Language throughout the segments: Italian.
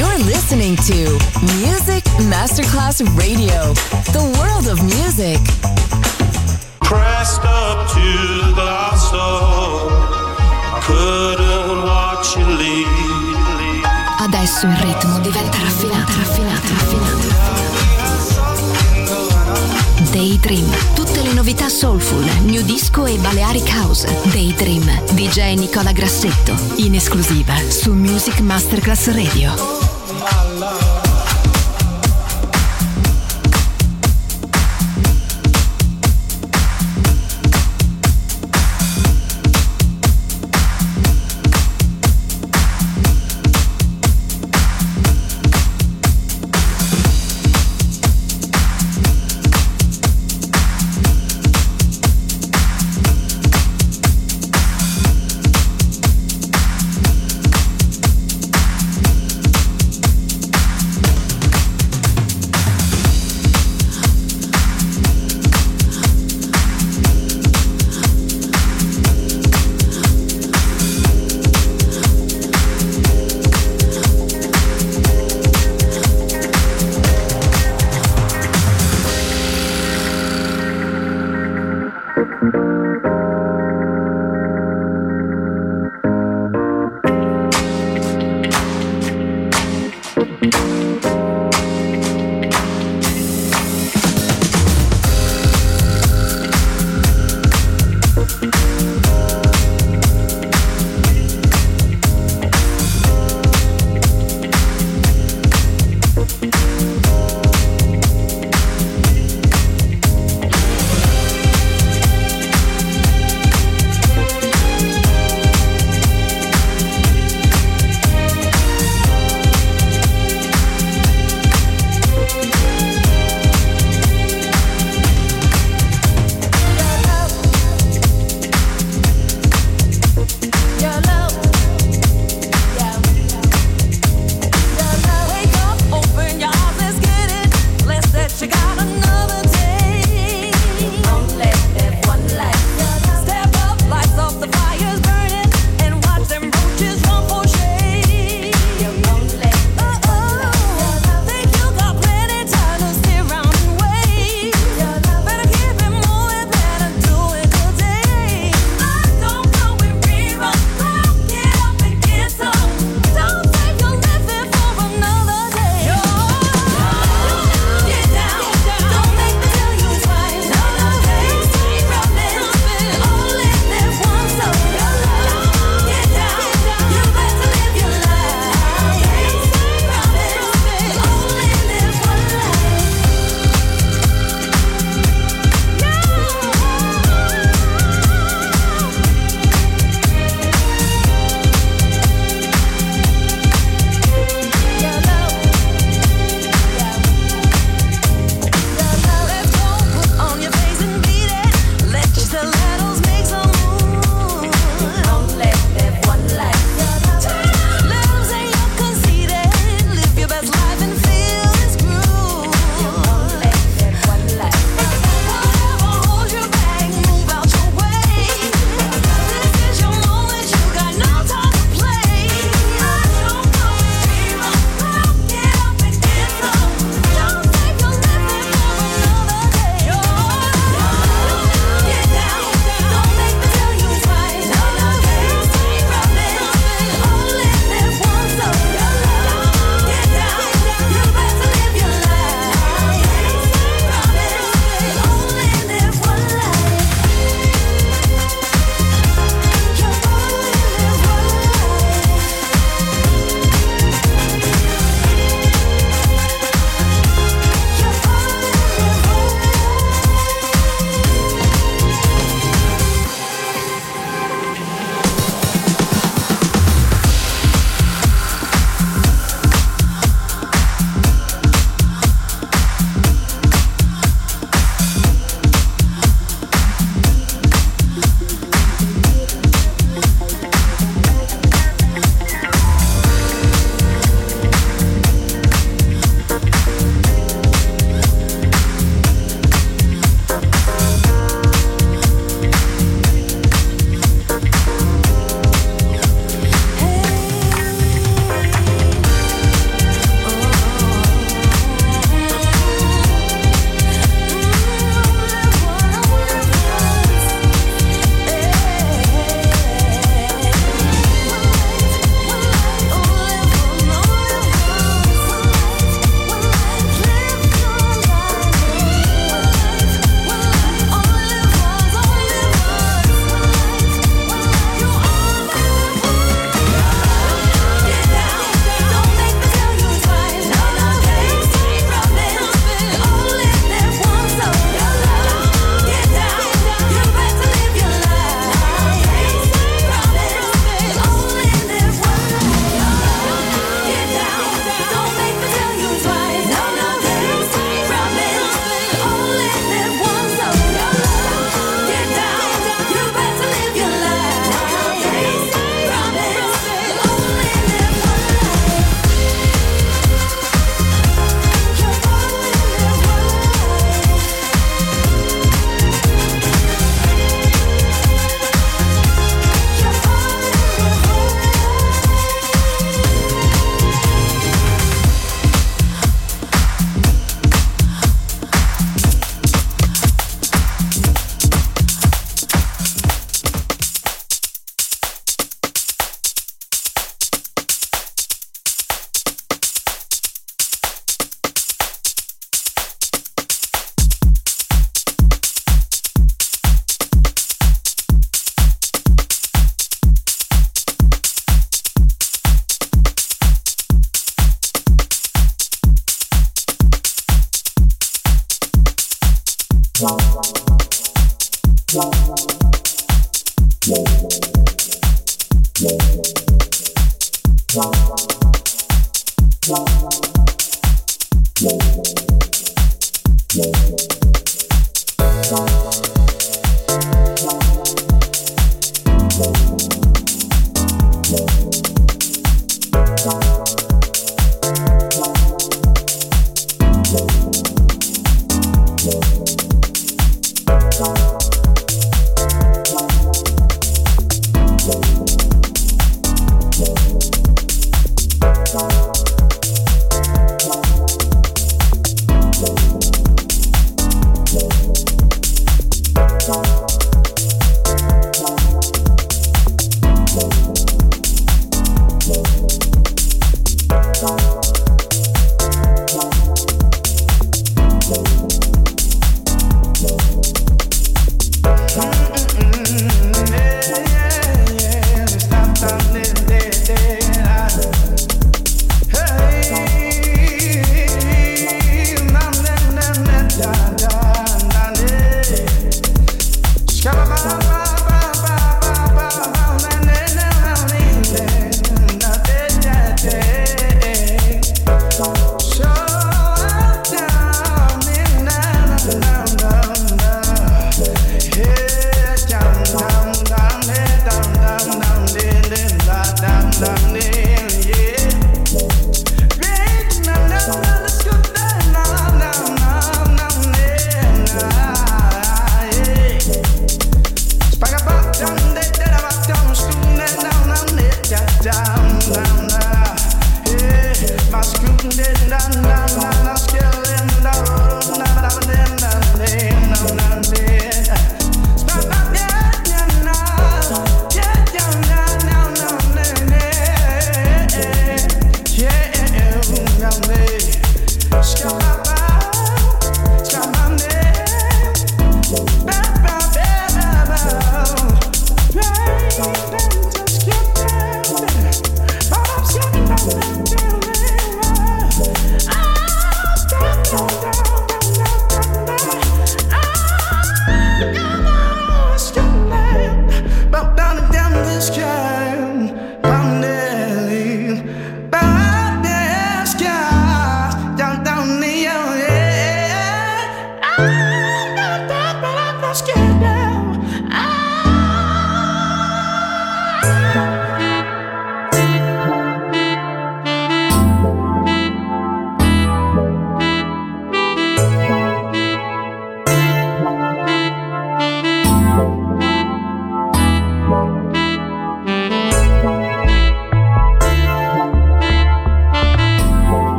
You're listening to Music Masterclass Radio, the world of music. Pressed up to the soul, couldn't watch you leave. Adesso il ritmo diventa raffinato. Day Dream, tutte le novità soulful, new disco e Balearic House. Day Dream, DJ Nicola Grassetto, in esclusiva su Music Masterclass Radio.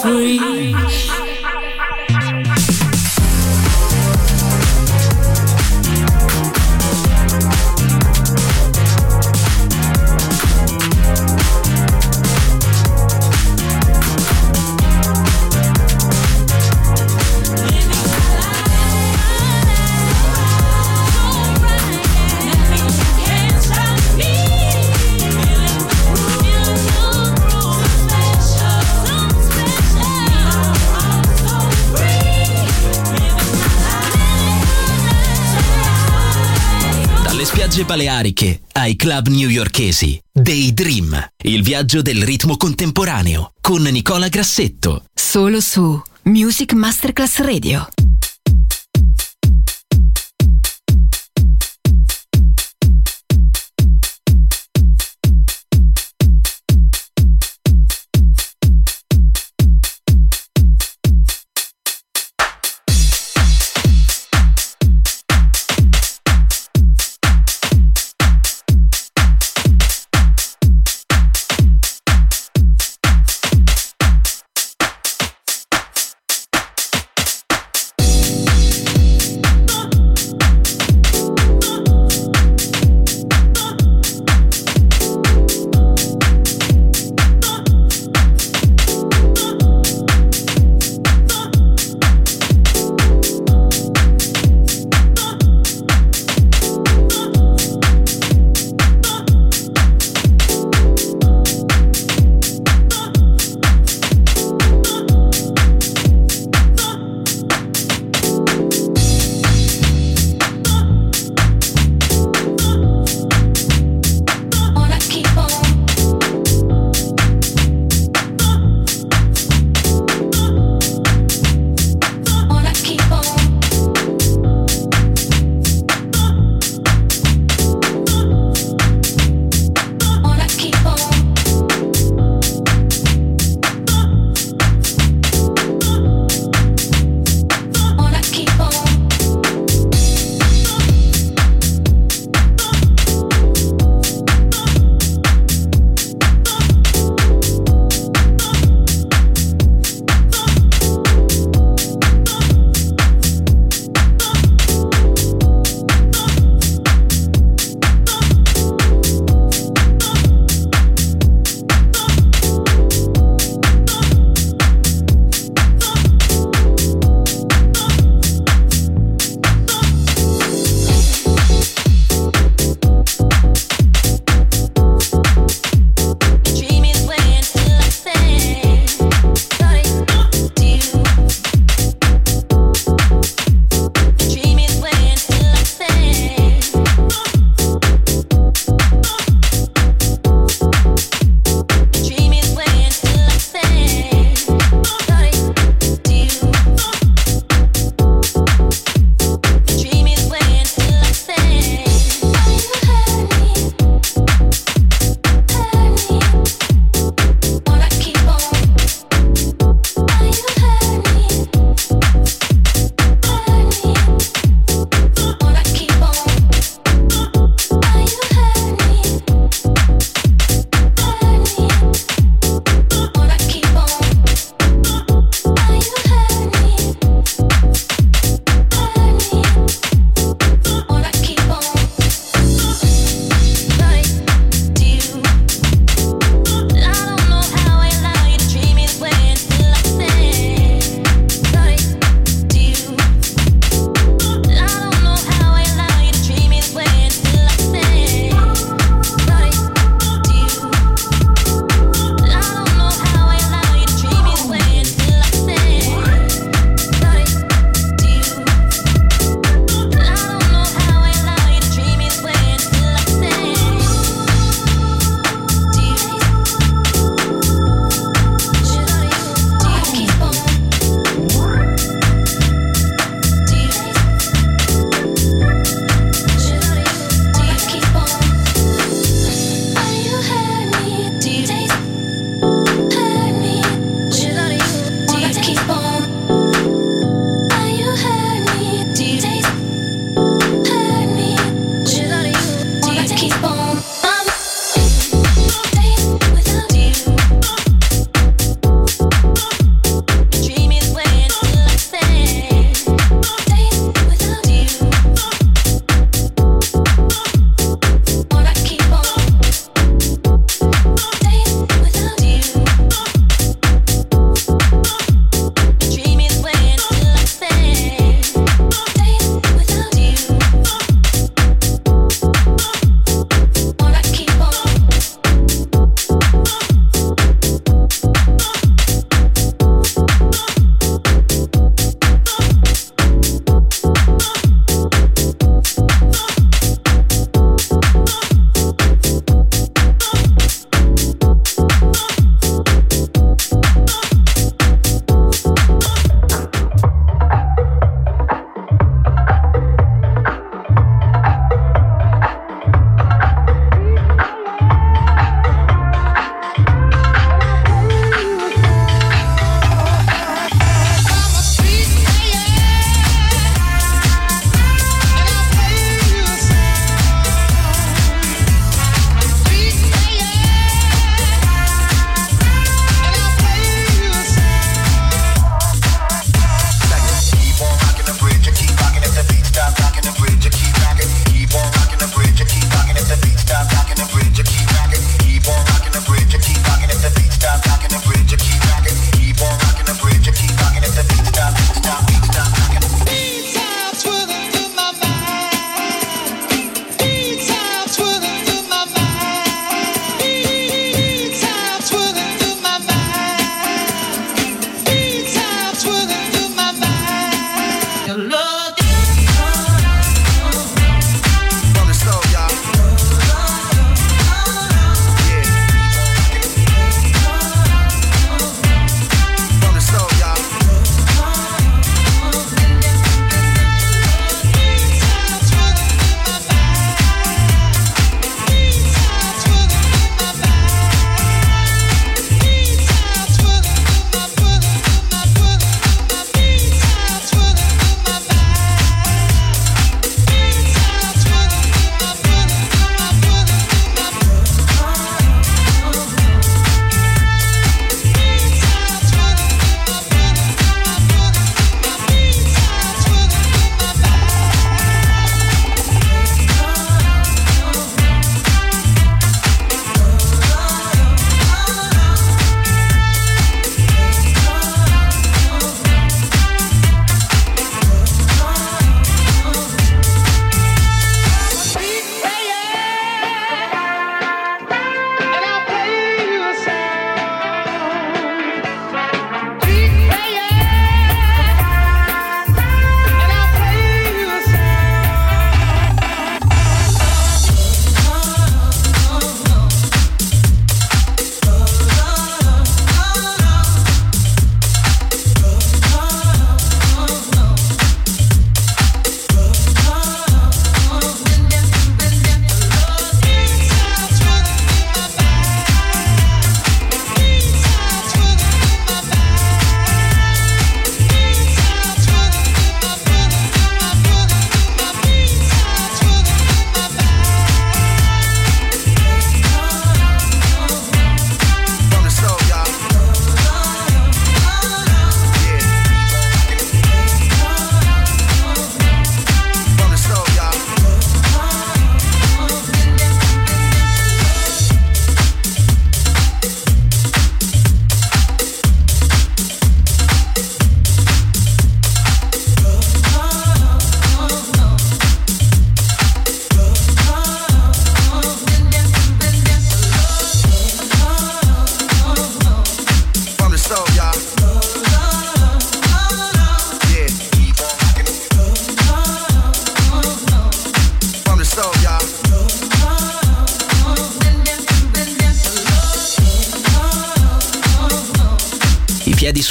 free. Baleariche ai club newyorkesi. Day Dream, il viaggio del ritmo contemporaneo con Nicola Grassetto, solo su Music Masterclass Radio.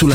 sulla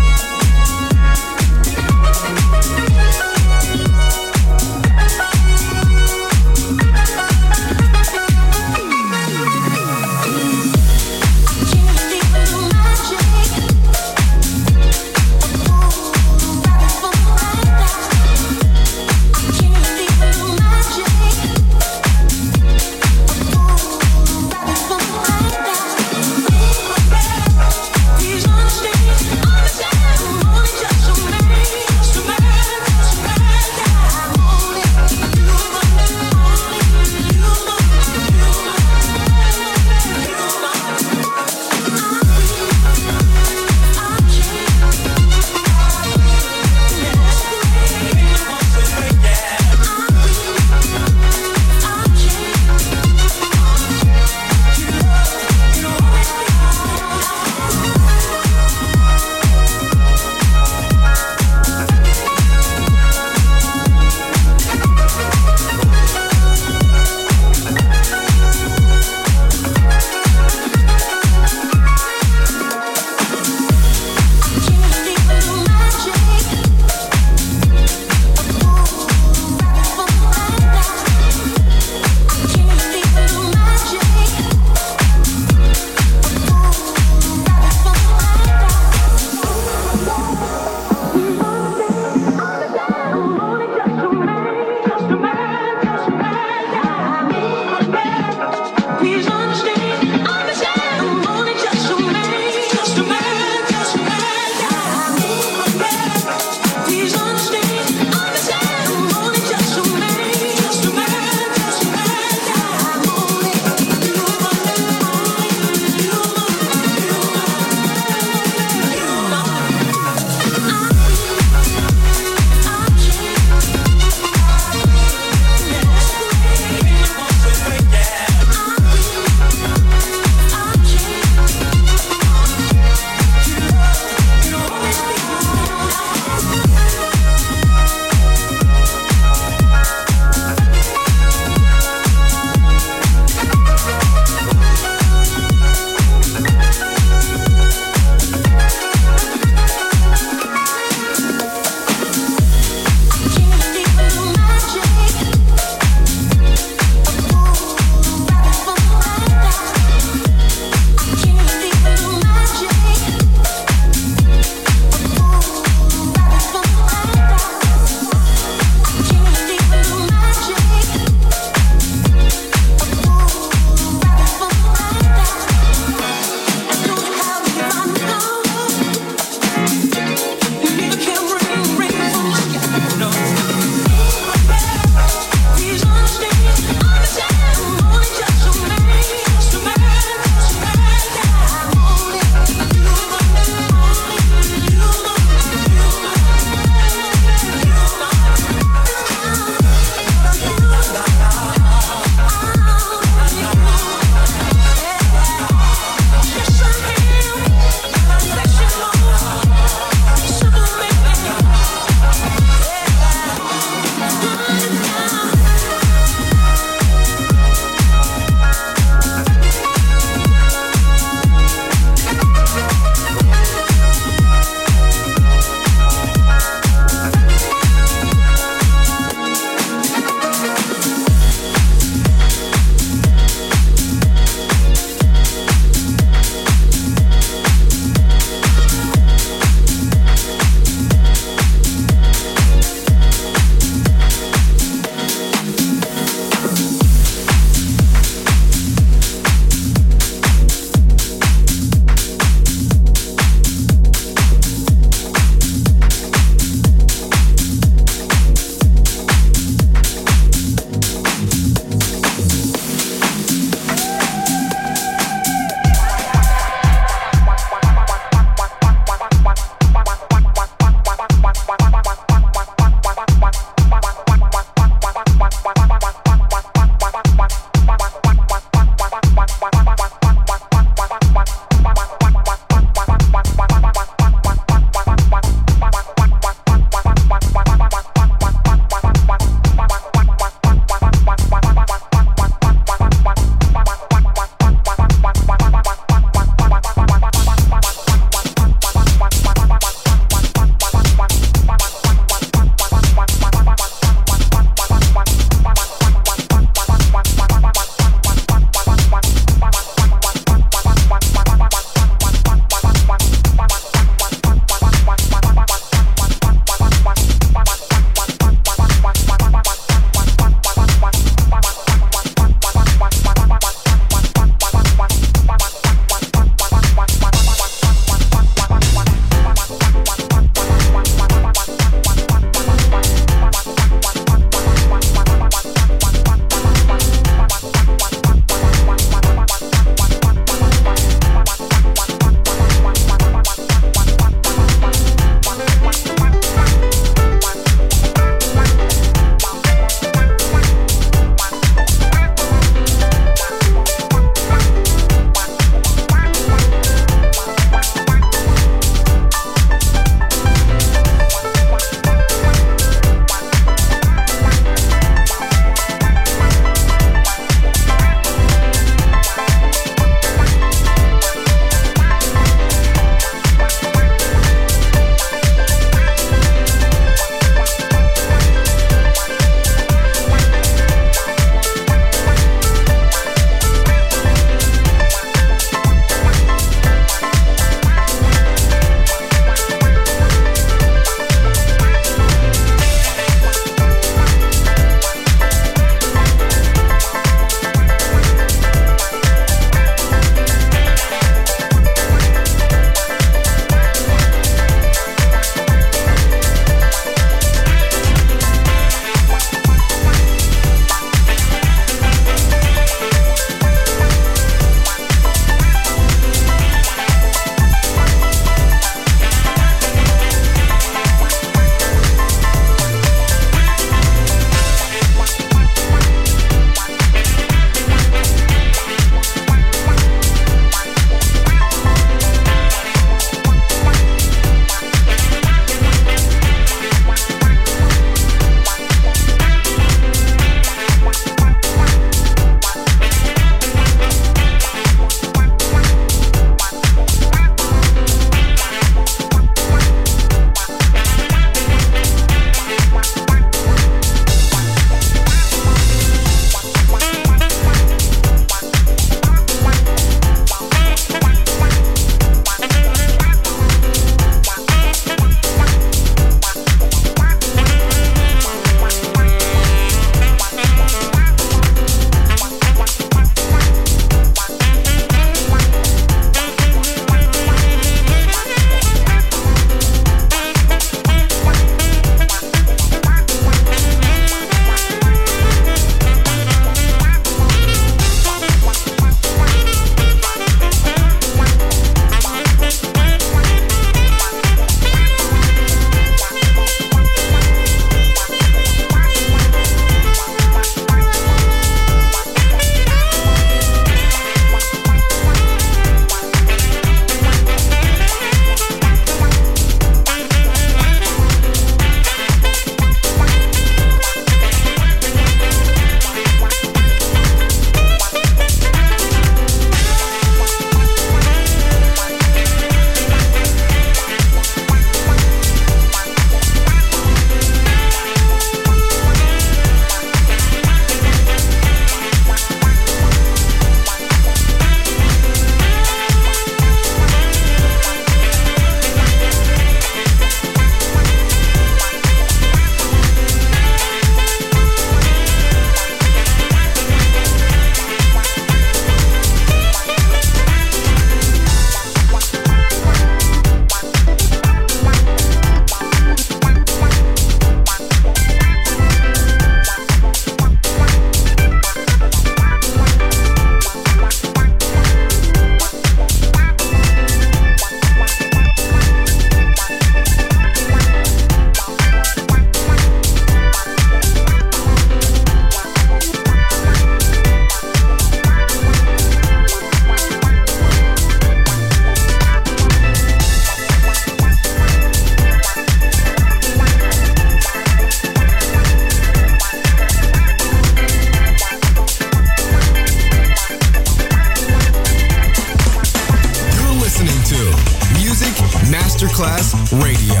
Masterclass Radio,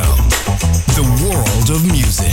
the world of music.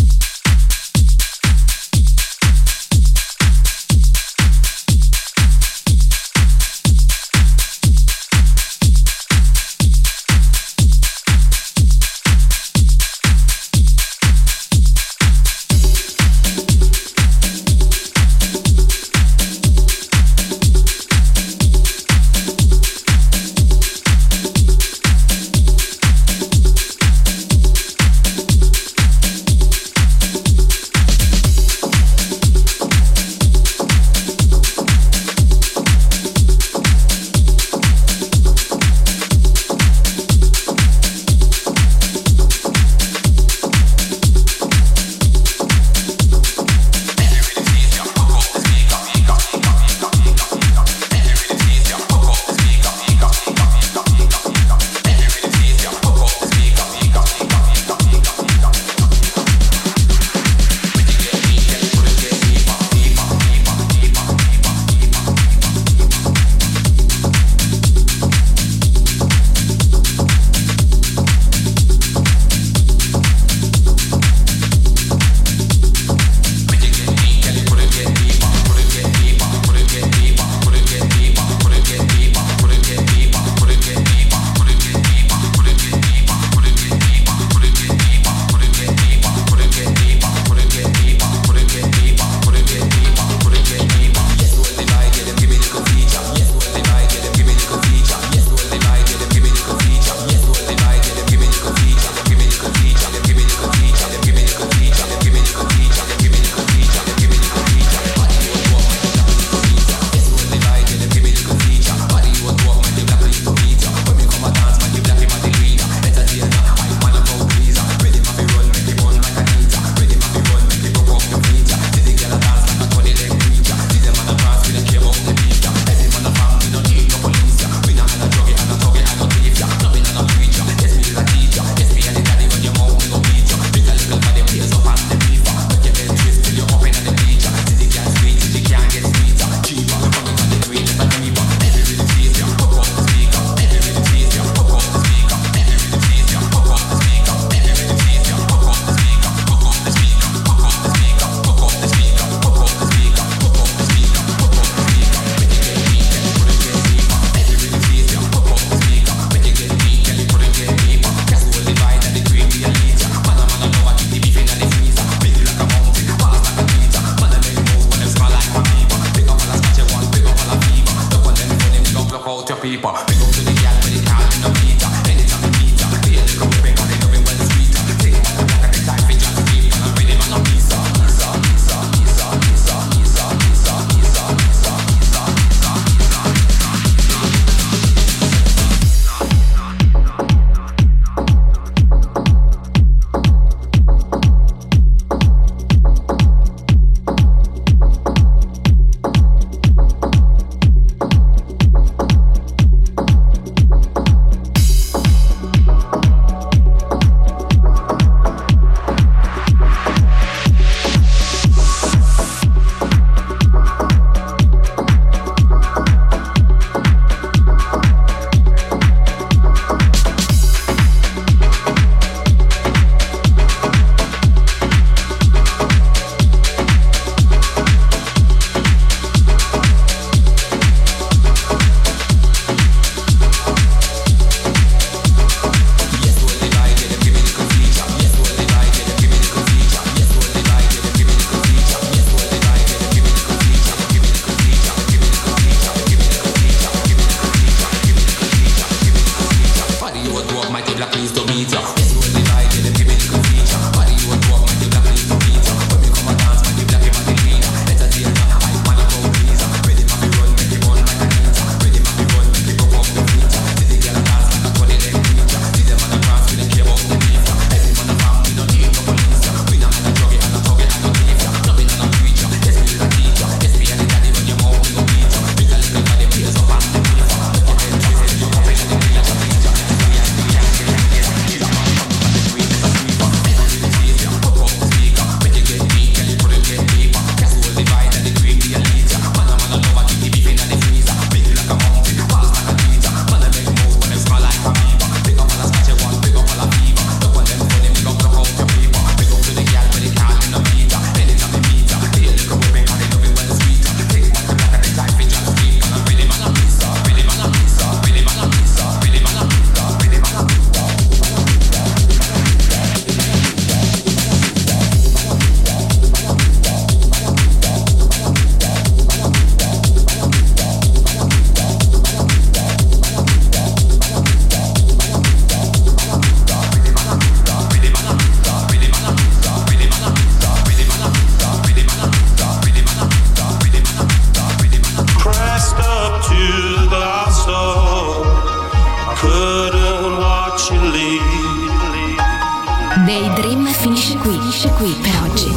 qui per oggi,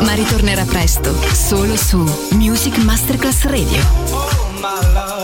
ma ritornerà presto solo su Music Masterclass Radio.